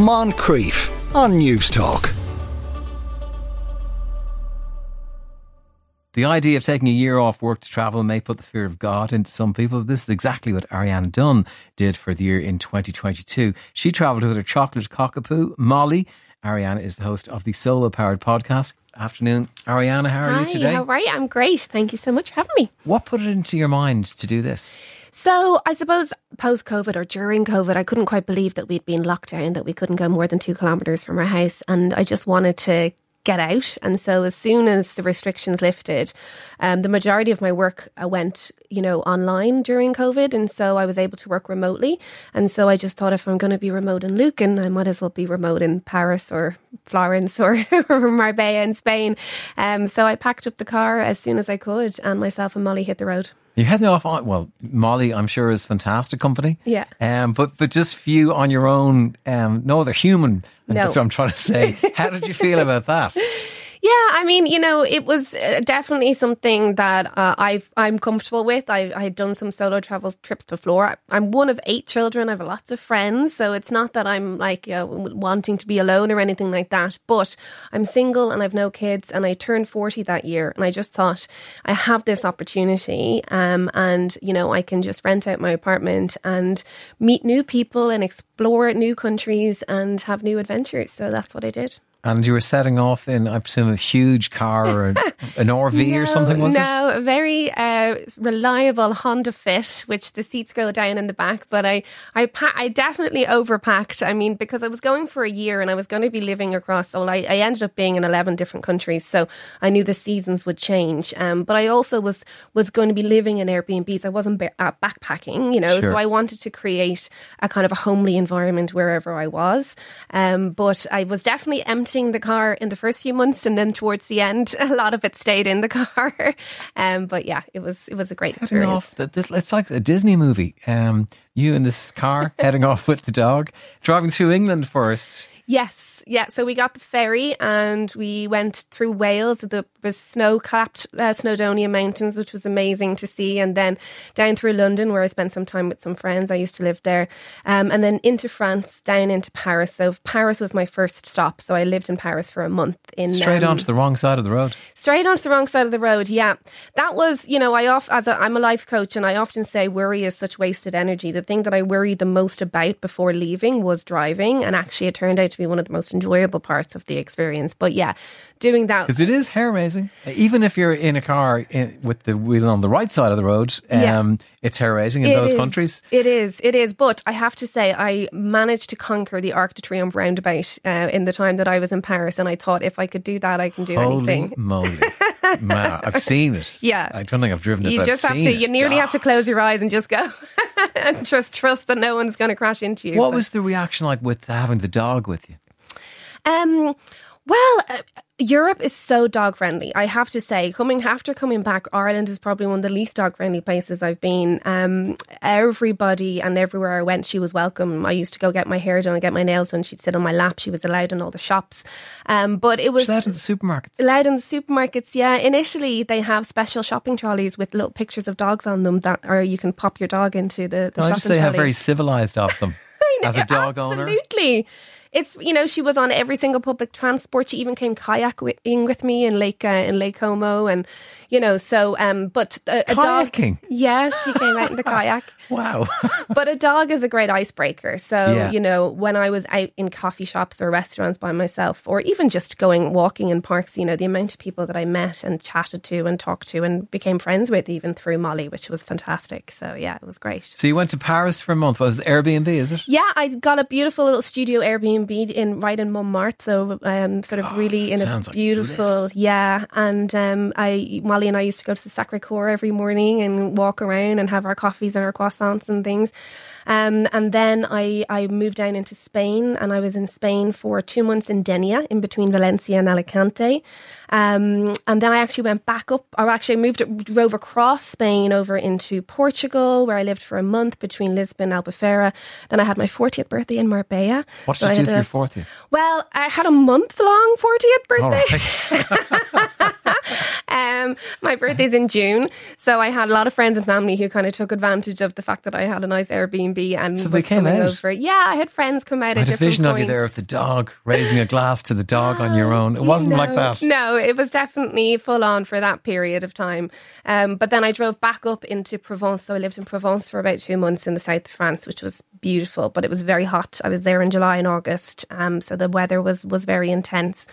Moncrief on News Talk. The idea of taking a year off work to travel may put the fear of God into some people. This is exactly what Ariana Dunne did for the year in 2022. She travelled with her chocolate cockapoo, Molly. Ariana is the host of the Solo Powered Podcast. Afternoon, Ariana. How are you today? How are you? I'm great. Thank you so much for having me. What put it into your mind to do this? So I suppose post-COVID or during COVID, I couldn't quite believe that we'd been locked down, that we couldn't go more than 2 kilometres from our house. And I just wanted to get out. And so as soon as the restrictions lifted, the majority of my work went, online during COVID. And so I was able to work remotely. And so I just thought, if I'm going to be remote in Lucan, I might as well be remote in Paris or Florence or Marbella in Spain. So I packed up the car as soon as I could, and myself and Molly hit the road. You're heading off on, well, Molly, I'm sure, is fantastic company. Yeah. But just for you on your own, no other human. And no. That's what I'm trying to say. How did you feel about that? Yeah, I mean, it was definitely something that I'm comfortable with. I had done some solo travel trips before. I'm one of 8 children. I have lots of friends. So it's not that I'm like wanting to be alone or anything like that. But I'm single and I've no kids, and I turned 40 that year. And I just thought, I have this opportunity and, I can just rent out my apartment and meet new people and explore new countries and have new adventures. So that's what I did. And you were setting off in, I presume, a huge car or an RV or something, wasn't it? No, a very reliable Honda Fit, which the seats go down in the back. But I definitely overpacked. I mean, because I was going for a year and I was going to be living across. Well, I ended up being in 11 different countries, so I knew the seasons would change. But I also was going to be living in Airbnbs. I wasn't backpacking, Sure. So I wanted to create a kind of a homely environment wherever I was. But I was definitely empty the car in the first few months, and then towards the end a lot of it stayed in the car, but yeah, it was a great experience. It's like a Disney movie, you in this car heading off with the dog, driving through England first. Yes, yeah. So we got the ferry and we went through Wales. There was snow-capped Snowdonia mountains, which was amazing to see. And then down through London, where I spent some time with some friends. I used to live there. And then into France, down into Paris. So Paris was my first stop. So I lived in Paris for a month. Straight onto the wrong side of the road. Straight onto the wrong side of the road, yeah. That was, I'm a life coach, and I often say worry is such wasted energy. The thing that I worried the most about before leaving was driving. And actually, it turned out to be one of the most enjoyable parts of the experience. But yeah, doing that, because it is hair raising, even if you're in a car with the wheel on the right side of the road. It's hair raising in those countries. It is. But I have to say, I managed to conquer the Arc de Triomphe roundabout in the time that I was in Paris, and I thought, if I could do that, I can do anything. Holy moly! Man, I've seen it. Yeah, I don't think I've driven it. You nearly have to close your eyes and just go and trust that no one's going to crash into you. What was the reaction like with having the dog with you? Europe is so dog friendly, I have to say. Coming back, Ireland is probably one of the least dog friendly places I've been. Everybody and everywhere I went, she was welcome. I used to go get my hair done and get my nails done. She'd sit on my lap. She was allowed in all the shops. But it was allowed in the supermarkets. Yeah. In Italy, they have special shopping trolleys with little pictures of dogs on them that, or you can pop your dog into the shopping trolley. I just say how very civilised of them. As a dog owner. Absolutely. It's, she was on every single public transport. She even came kayaking with me in Lake Como. And, a dog. Kayaking? Yeah, she came out in the kayak. Wow. But a dog is a great icebreaker. So, when I was out in coffee shops or restaurants by myself, or even just walking in parks, the amount of people that I met and chatted to and talked to and became friends with, even through Molly, which was fantastic. So, yeah, it was great. So you went to Paris for a month. What was it, Airbnb, is it? Yeah, I got a beautiful little studio Airbnb. In Montmartre, so really in a beautiful, like, yeah. And Molly and I used to go to the Sacré-Cœur every morning and walk around and have our coffees and our croissants and things. And then I moved down into Spain, and I was in Spain for 2 months in Denia, in between Valencia and Alicante. And then I actually went back up, or actually drove across Spain over into Portugal, where I lived for a month between Lisbon and Albufeira. Then I had my 40th birthday in Marbella. What did you do for your 40th? Well, I had a month-long 40th birthday. All right. My birthday's in June, so I had a lot of friends and family who kind of took advantage of the fact that I had a nice Airbnb and so they came over. Yeah, I had friends come out at different points. I had a vision of you there of the dog, raising a glass to the dog on your own. It wasn't like that. No, it was definitely full on for that period of time. But then I drove back up into Provence. So I lived in Provence for about 2 months in the south of France, which was beautiful, but it was very hot. I was there in July and August. So the weather was very intense.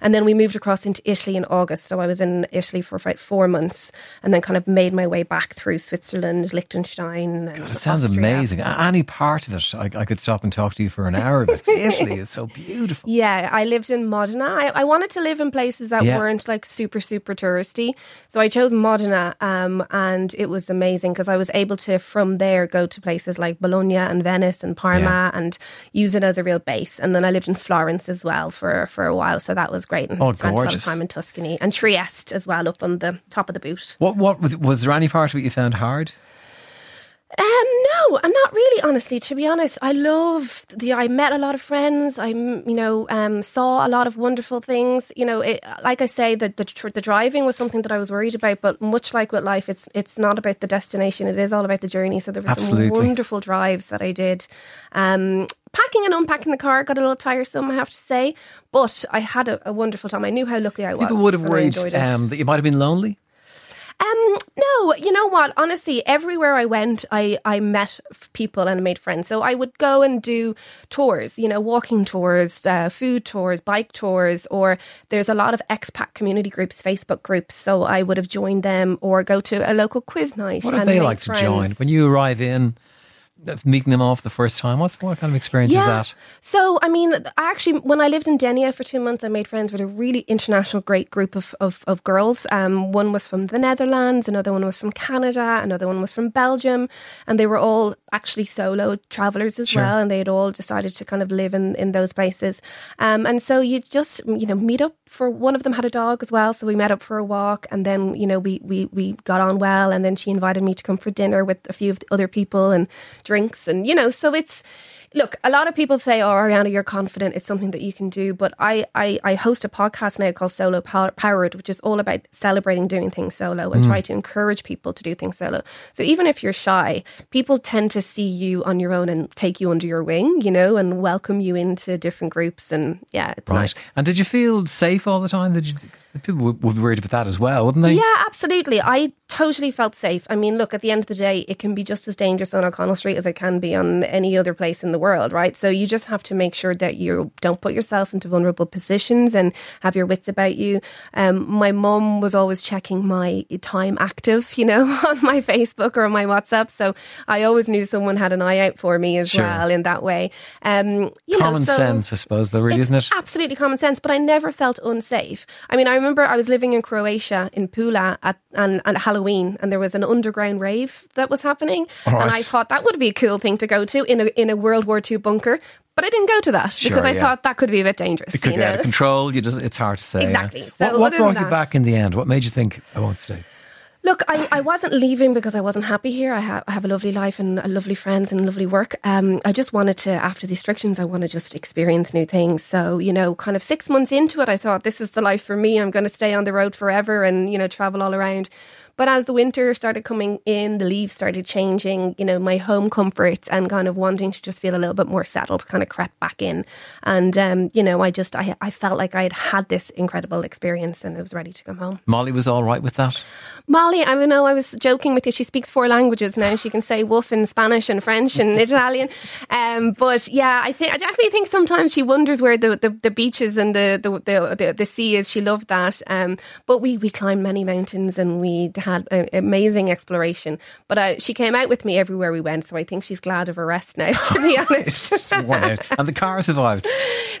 And then we moved across into Italy in August. So I was in Italy for about 4 months and then kind of made my way back through Switzerland, Liechtenstein. And God, it sounds Austria. Amazing. Any part of it, I could stop and talk to you for an hour, but Italy is so beautiful. Yeah, I lived in Modena. I wanted to live in places that weren't like super, super touristy. So I chose Modena and it was amazing because I was able to, from there, go to places like Bologna and Venice and Parma and use it as a real base. And then I lived in Florence as well for a while. So that was great. And spent a lot of time in Tuscany and Trieste as well, up on the top of the boot. What was there any part of it you found hard? No, and not really, honestly, to be honest. I met a lot of friends. I saw a lot of wonderful things. You know, like I say, the driving was something that I was worried about, but much like with life, it's not about the destination. It is all about the journey. So there were some wonderful drives that I did. Packing and unpacking the car got a little tiresome, I have to say, but I had a wonderful time. I knew how lucky I was. People would have worried that you might have been lonely. No, you know what? Honestly, everywhere I went, I met people and made friends. So I would go and do tours, you know, walking tours, food tours, bike tours, or there's a lot of expat community groups, Facebook groups. So I would have joined them or go to a local quiz night. What do they like to join? When you arrive in, meeting them off the first time, what kind of experience is that? So, I mean, when I lived in Denia for 2 months, I made friends with a really international great group of girls. One was from the Netherlands, another one was from Canada, another one was from Belgium, and they were all actually solo travellers as well, and they had all decided to kind of live in those places. And so you just, you know, meet up for, one of them had a dog as well, so we met up for a walk, and then, you know, we got on well, and then she invited me to come for dinner with a few of the other people, and drinks, and, you know, so it's, look, a lot of people say, oh, Ariana, you're confident, it's something that you can do, but I host a podcast now called Solo Powered, which is all about celebrating doing things solo and try to encourage people to do things solo. So even if you're shy, people tend to see you on your own and take you under your wing, you know, and welcome you into different groups, and it's nice. And did you feel safe all the time? Because people would be worried about that as well, wouldn't they? Yeah, absolutely. I totally felt safe. I mean, look, at the end of the day, it can be just as dangerous on O'Connell Street as it can be on any other place in the world, right? So you just have to make sure that you don't put yourself into vulnerable positions and have your wits about you. My mum was always checking my time active, you know, on my Facebook or on my WhatsApp. So I always knew someone had an eye out for me as well in that way. Common sense, I suppose, though, really, isn't it? Absolutely common sense, but I never felt unsafe. I mean, I remember I was living in Croatia, in Pula, at Halloween. And there was an underground rave that was happening. And I thought that would be a cool thing to go to in a World War II bunker. But I didn't go to that because I thought that could be a bit dangerous. It could be out of control. It's hard to say. Exactly. Yeah. So what brought you back in the end? What made you think, I won't stay? Look, I wasn't leaving because I wasn't happy here. I have a lovely life and lovely friends and lovely work. I just wanted to, after the restrictions, I want to just experience new things. So, you know, kind of 6 months into it, I thought, this is the life for me. I'm going to stay on the road forever and, you know, travel all around. But as the winter started coming in, the leaves started changing, you know, my home comforts and kind of wanting to just feel a little bit more settled kind of crept back in. And, you know, I felt like I had this incredible experience and I was ready to come home. Molly was all right with that? Molly, I know I was joking with you. She speaks 4 languages now. She can say woof in Spanish and French and Italian. But yeah, I definitely think sometimes she wonders where the beaches and the sea is. She loved that. But we climbed many mountains and we had amazing exploration, but she came out with me everywhere we went, so I think she's glad of her rest now, to be honest. And the car survived.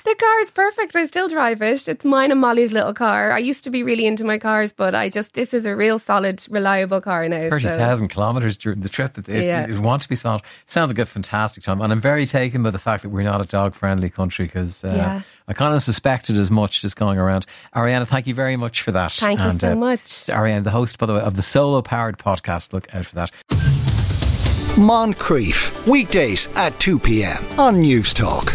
The car is perfect. I still drive it. It's mine and Molly's little car. I used to be really into my cars, but this is a real solid, reliable car now. 30,000 kilometres during the trip. It would want to be solid. Sounds like a fantastic time, and I'm very taken by the fact that we're not a dog friendly country, because I kind of suspected as much just going around. Ariana, thank you very much for that. Thank you so much. Ariana, the host, by the way, of the Solo Powered Podcast. Look out for that. Moncrief, weekdays at 2 p.m. on News Talk.